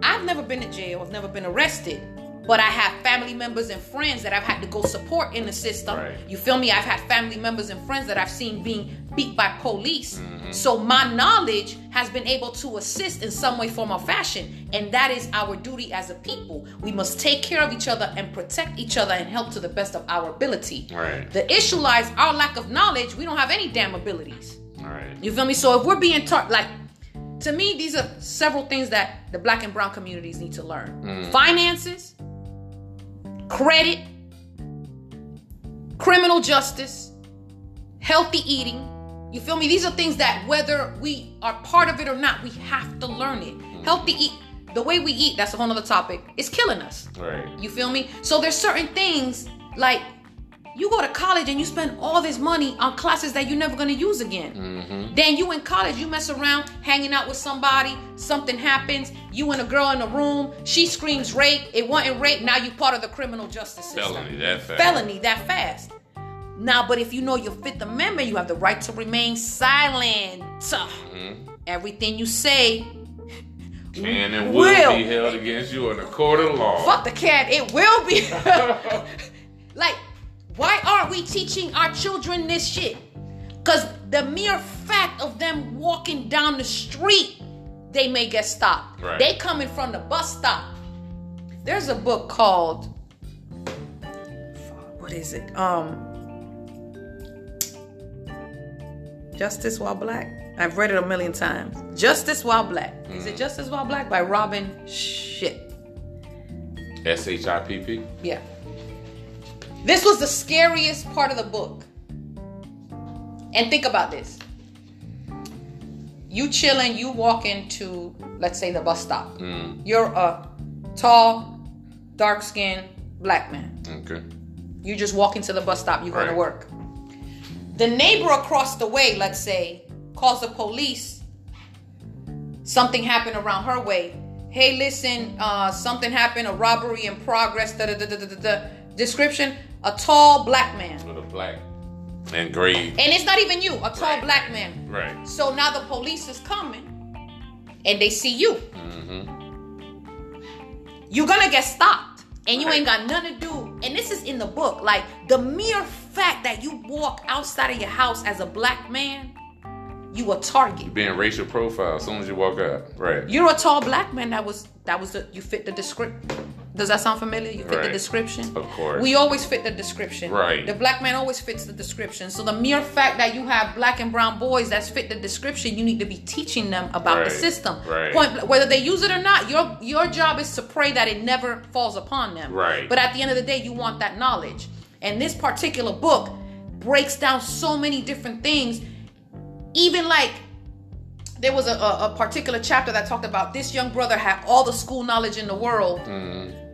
I've never been to jail, I've never been arrested. But I have family members and friends that I've had to go support in the system. Right. You feel me? I've had family members and friends that I've seen being beat by police. Mm-hmm. So my knowledge has been able to assist in some way, form, or fashion. And that is our duty as a people. We must take care of each other and protect each other and help to the best of our ability. Right. The issue lies our lack of knowledge. We don't have any damn abilities. Right. You feel me? So if we're being taught, like, to me, these are several things that the Black and brown communities need to learn. Mm. Finances, credit, criminal justice, healthy eating. You feel me? These are things that whether we are part of it or not, we have to learn it. Healthy eat, the way we eat, that's a whole other topic. It's killing us. Right. You feel me? So there's certain things, like, you go to college and you spend all this money on classes that you're never going to use again. Mm-hmm. Then you in college, you mess around, hanging out with somebody, something happens, you and a girl in a room, she screams rape, it wasn't rape, now you're part of the criminal justice system. Felony that fast. Now, but if you know your Fifth Amendment, you have the right to remain silent. Mm-hmm. Everything you say can and will be held against you in a court of law. Fuck the cat, it will be. Like, why aren't we teaching our children this shit? Because the mere fact of them walking down the street, they may get stopped. Right. They coming from the bus stop. There's a book called, what is it? Justice While Black. I've read it a million times. Justice While Black. Is it Justice While Black by Robin Schitt? Shipp. Yeah. This was the scariest part of the book. And think about this. You chilling, you walk into, let's say, the bus stop. Mm. You're a tall, dark-skinned Black man. Okay. You just walk into the bus stop, you're going to work. The neighbor across the way, let's say, calls the police. Something happened around her way. Hey, listen, something happened, a robbery in progress, da-da-da-da-da-da. Description, a tall Black man. With a black and gray. And it's not even you, a tall Black man. Right. So now the police is coming and they see you. Mm-hmm. You're going to get stopped and you ain't got nothing to do. And this is in the book. Like, the mere fact that you walk outside of your house as a Black man, you a target. You're being racial profiled as soon as you walk out. Right. You're a tall Black man. That was you fit the description. Does that sound familiar? You fit the description? Of course. We always fit the description. Right. The Black man always fits the description. So the mere fact that you have Black and brown boys that fit the description, you need to be teaching them about the system. Right. Point, whether they use it or not, your job is to pray that it never falls upon them. Right. But at the end of the day, you want that knowledge. And this particular book breaks down so many different things. Even like, there was a particular chapter that talked about this young brother had all the school knowledge in the world,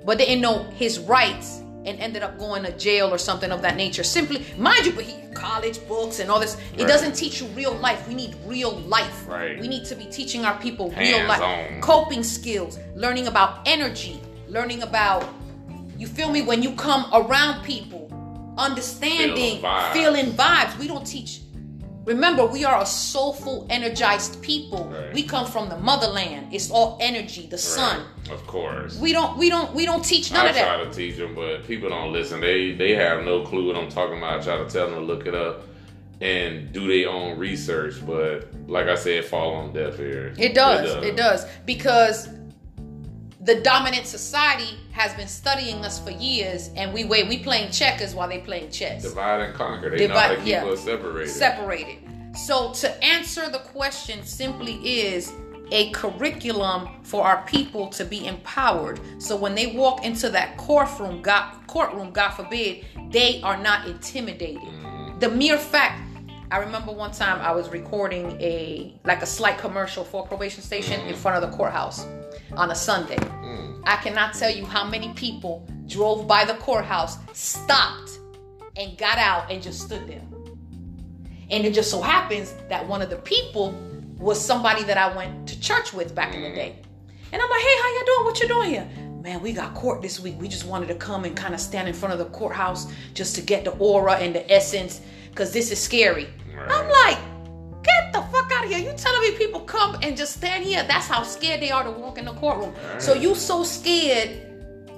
but didn't know his rights and ended up going to jail or something of that nature. Simply, mind you, but college books and all this, it doesn't teach you real life. We need real life. Right. We need to be teaching our people real life. Hands-on. Coping skills, learning about energy, learning about, you feel me, when you come around people, understanding, feeling vibes. We don't teach. Remember, we are a soulful, energized people. Right. We come from the motherland. It's all energy, the sun. Of course. We don't teach none of that. I try to teach them, but people don't listen. They have no clue what I'm talking about. I try to tell them to look it up and do their own research. But like I said, fall on deaf ears. It does. Because the dominant society has been studying us for years, and we playing checkers while they playing chess. Divide and conquer. They know how to keep us separated. So to answer the question simply is a curriculum for our people to be empowered. So when they walk into that courtroom, God forbid, they are not intimidated. The mere fact, I remember one time I was recording a slight commercial for Probation Station in front of the courthouse on a Sunday. I cannot tell you how many people drove by the courthouse, stopped, and got out and just stood there. And it just so happens that one of the people was somebody that I went to church with back in the day. And I'm like, hey, how you doing? What you doing here? Man, we got court this week. We just wanted to come and kind of stand in front of the courthouse just to get the aura and the essence, because this is scary. I'm like, get the fuck out of here. You telling me people come and just stand here? That's how scared they are to walk in the courtroom. So you so scared,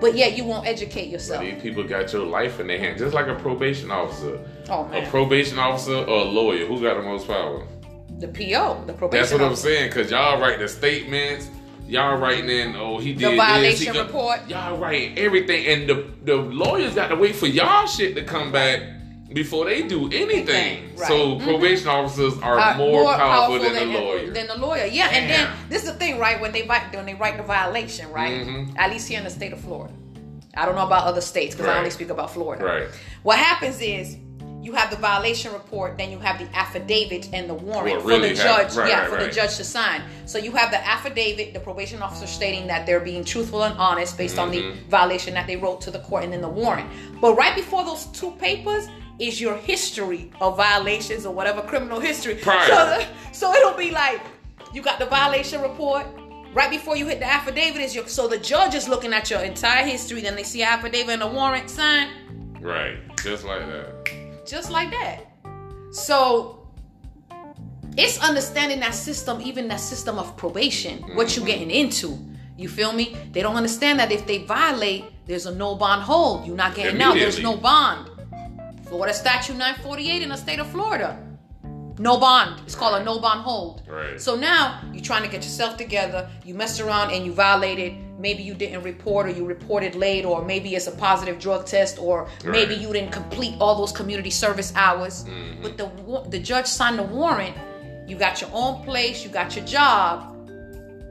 but yet you won't educate yourself. But these people got your life in their hands, just like a probation officer. Oh, man. A probation officer or a lawyer, who got the most power? The PO, the probation officer. That's what I'm saying, because y'all write the statements. Y'all writing in, oh, he did the violation this, report. Y'all writing everything. And the lawyers got to wait for y'all shit to come back before they do anything. Right. So probation officers are more powerful than the lawyer. Than the lawyer, yeah. Damn. And then this is the thing, right? When they write the violation, right? Mm-hmm. At least here in the state of Florida. I don't know about other states because I only speak about Florida. Right. What happens is you have the violation report, then you have the affidavit and the warrant for the judge. The judge to sign. So you have the affidavit, the probation officer stating that they're being truthful and honest based on the violation that they wrote to the court, and then the warrant. But right before those two papers is your history of violations or whatever criminal history. So it'll be like, you got the violation report, right before you hit the affidavit is your, so the judge is looking at your entire history, then they see an affidavit and a warrant signed. Right, just like that. Just like that. So it's understanding that system, even that system of probation, what you getting into. You feel me? They don't understand that if they violate, there's a no bond hold. You're not getting out. There's no bond. Florida Statute 948 in the state of Florida. No bond. It's called a no bond hold. Right. So now you're trying to get yourself together. You messed around and you violated. Maybe you didn't report, or you reported late, or maybe it's a positive drug test, or maybe you didn't complete all those community service hours. But the judge signed the warrant. You got your own place. You got your job.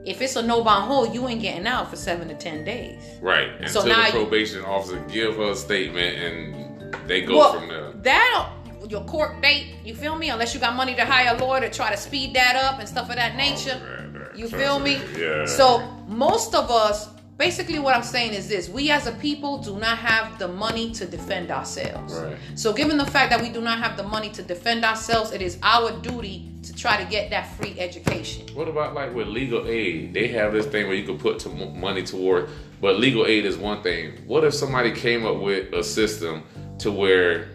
If it's a no bond hold, you ain't getting out for 7 to 10 days. Right. And so now the probation officer give her a statement and they go from there. Your court date, you feel me? Unless you got money to hire a lawyer to try to speed that up and stuff of that nature. You feel me? Yeah. So most of us, basically what I'm saying is this. We as a people do not have the money to defend ourselves. Right. So given the fact that we do not have the money to defend ourselves, it is our duty to try to get that free education. What about like with legal aid? They have this thing where you can put money toward, but legal aid is one thing. What if somebody came up with a system to where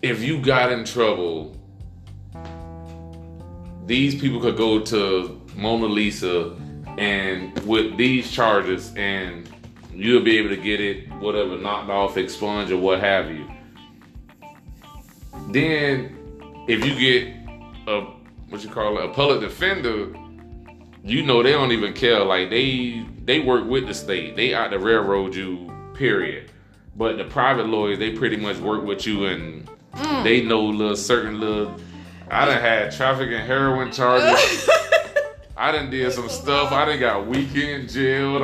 if you got in trouble, these people could go to Mona Lisa and with these charges, and you'll be able to get it, whatever, knocked off, expunged, or what have you. Then, if you get a public defender, you know they don't even care. Like they work with the state. They out to railroad you, period. But the private lawyers, they pretty much work with you and. They know certain little. I done had traffic and heroin charges. I done did some stuff. I done got weekend jailed.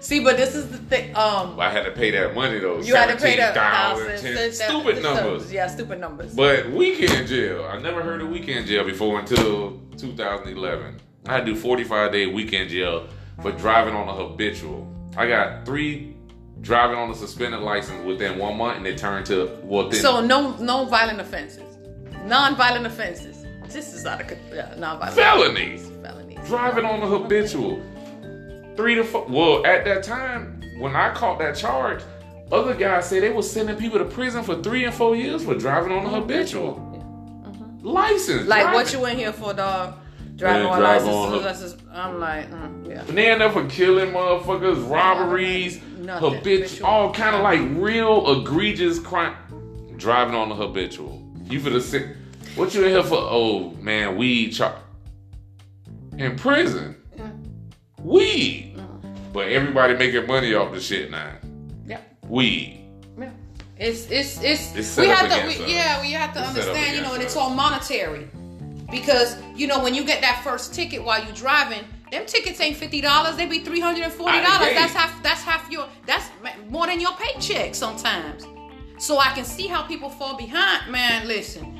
See, but this is the thing. I had to pay that money though. You had to pay that $1,000. Stupid numbers. Yeah, stupid numbers. But weekend jail. I never heard of weekend jail before until 2011. I had to do 45-day weekend jail for driving on a habitual. I got 3. Driving on a suspended license within 1 month, and it turned to so no violent offenses, non-violent offenses. This is out of non-violent felonies. Driving on a habitual, 3 to 4. Well, at that time when I caught that charge, other guys said they were sending people to prison for 3 and 4 years for driving on a habitual license. Like driving. What you in here for, dog? Driving on license. I'm like, yeah. And they end up for killing motherfuckers, robberies. Nothing. Habitual, all kind of like real egregious crime. Driving on the habitual. You for the sick. What you in here for? Oh man, weed charge. In prison, weed. But everybody making money off the shit now. Yeah, weed. Yeah, it's we have to. We have to understand. And it's all monetary because when you get that first ticket while you driving. Them tickets ain't $50. They be $340. That's half your. That's more than your paycheck sometimes. So I can see how people fall behind. Man, listen.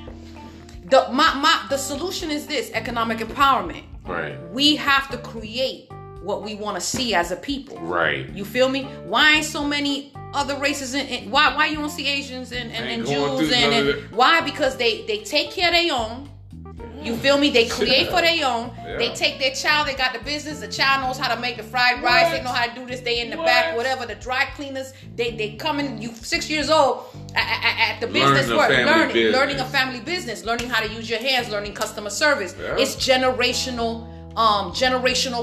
The solution is this: economic empowerment. Right. We have to create what we want to see as a people. Right. You feel me? Why ain't so many other races in why you don't see Asians and Jews and why? Because they take care of their own. You feel me? They create for their own. Yeah. They take their child. They got the business. The child knows how to make the fried rice. They know how to do this. They in the back, whatever. The dry cleaners. They come in. You 6 years old at the business work. Learning a family business. Learning how to use your hands. Learning customer service. Yeah. It's generational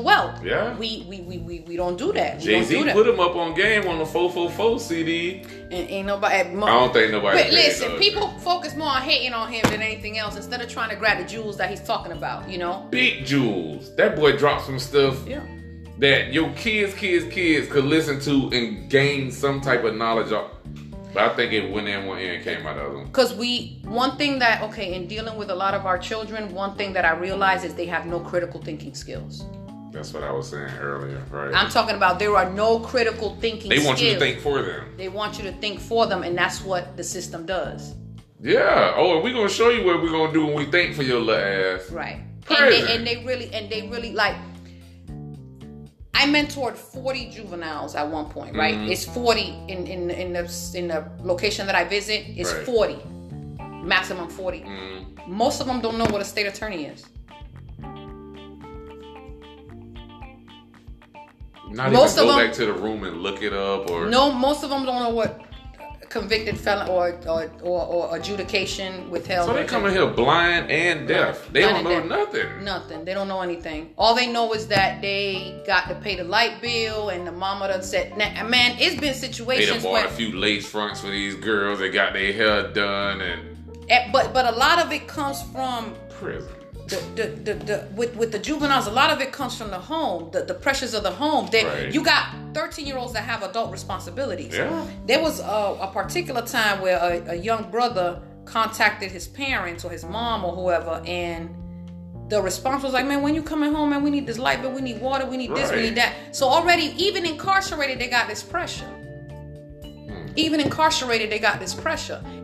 wealth. Yeah. We don't do that. Jay-Z put him up on game on the 444 CD. And ain't nobody. I don't think nobody. But listen, people focus more on hating on him than anything else instead of trying to grab the jewels that he's talking about. You know, big jewels. That boy dropped some stuff. Yeah. That your kids could listen to and gain some type of knowledge of. But I think it went in one ear and came out the other. Because in dealing with a lot of our children, one thing that I realize is they have no critical thinking skills. That's what I was saying earlier, right? I'm talking about there are no critical thinking skills. They want you to think for them. They want you to think for them, and that's what the system does. Yeah. Oh, and we're going to show you what we're going to do when we think for your little ass. Right. Crazy. And they really like... I mentored 40 juveniles at one point, right? Mm-hmm. It's 40 in the location that I visit. It's right. 40, maximum 40. Mm-hmm. Most of them don't know what a state attorney is. Not most even go of them, back to the room and look it up, or no, most of them don't know what convicted felon or adjudication withheld. So they come in here blind and deaf. They don't know nothing. Nothing. They don't know anything. All they know is that they got to pay the light bill, and the mama done said, "Man, it's been situations." They done bought a few lace fronts for these girls. They got their hair done, but a lot of it comes from prison. With the juveniles, a lot of it comes from the home, the pressures of the home. You got 13-year-olds that have adult responsibilities. Yeah. There was a particular time where a young brother contacted his parents or his mom or whoever, and the response was like, "Man, when you coming home, man, we need this light bill, we need water, we need this, we need that." So already, even incarcerated, they got this pressure.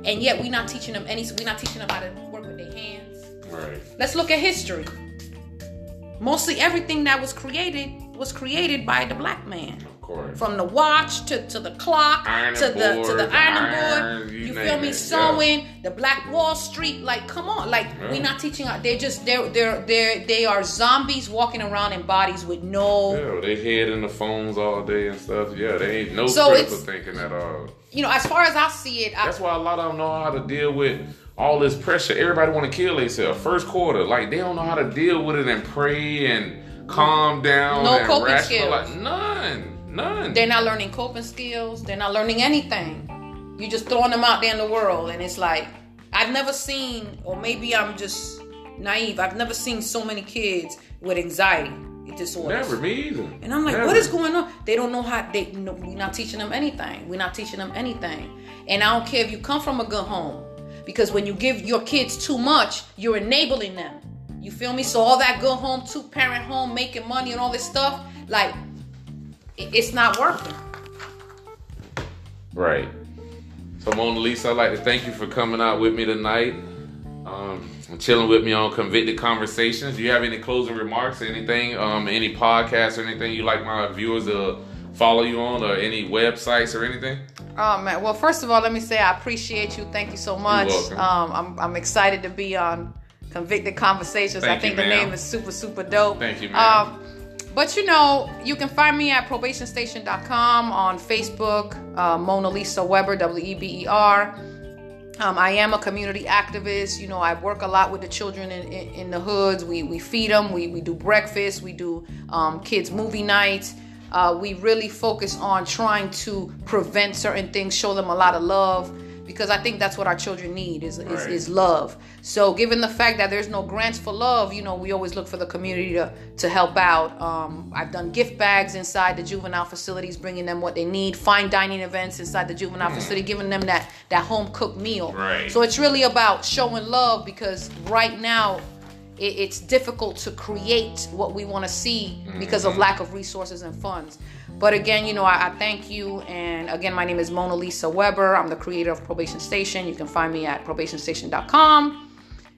And yet we're not teaching them anything. We're not teaching them how to work with their hands. Right. Let's look at history. Mostly everything that was created by the black man. Of course. From the watch to the clock to the iron board. You feel me? Sewing, the Black Wall Street. Like, come on! Like, we're not teaching. They are zombies walking around in bodies with no. Yeah, they head in the phones all day and stuff. Yeah, they ain't no critical thinking at all. You know, as far as I see it, that's why a lot of them know how to deal with. All this pressure, everybody want to kill themselves. First quarter, like they don't know how to deal with it and pray and calm down. No and coping skills. None. They're not learning coping skills. They're not learning anything. You're just throwing them out there in the world, and it's like I've never seen, or maybe I'm just naive. I've never seen so many kids with anxiety disorders. Never, me either. And I'm like, What is going on? They don't know how. We're not teaching them anything. And I don't care if you come from a good home. Because when you give your kids too much, you're enabling them. You feel me? So all that good home, two-parent home, making money and all this stuff, like, it's not working. Right. So, Mona Lisa, I'd like to thank you for coming out with me tonight. And chilling with me on Convicted Conversations. Do you have any closing remarks, anything, any podcasts or anything you'd like my viewers to follow you on, or any websites or anything? Oh man! Well, first of all, let me say I appreciate you. Thank you so much. You're welcome. I'm excited to be on Convicted Conversations. Thank I think you, the ma'am. Name is super, super dope. Thank you, man. But you know, you can find me at probationstation.com, on Facebook, Mona Lisa Weber, W-E-B-E-R. I am a community activist. You know, I work a lot with the children in the hoods. We feed them. We do breakfast. We do kids movie nights. We really focus on trying to prevent certain things, show them a lot of love, because I think that's what our children need is love. So given the fact that there's no grants for love, you know, we always look for the community to help out. I've done gift bags inside the juvenile facilities, bringing them what they need, fine dining events inside the juvenile facility, giving them that home cooked meal. Right. So it's really about showing love, because right now it's difficult to create what we want to see because of lack of resources and funds. But again, you know, I thank you. And again, my name is Mona Lisa Weaver. I'm the creator of Probation Station. You can find me at probationstation.com.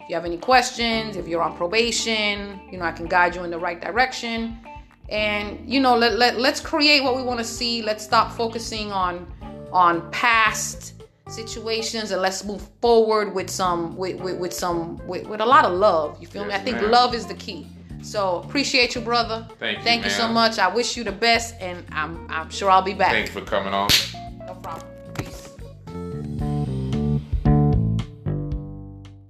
If you have any questions, if you're on probation, you know, I can guide you in the right direction. And, you know, let's create what we want to see. Let's stop focusing on past situations, and let's move forward with a lot of love. You feel me? I think love is the key. So appreciate you, brother. Thank you so much. I wish you the best, and I'm sure I'll be back. Thanks for coming on.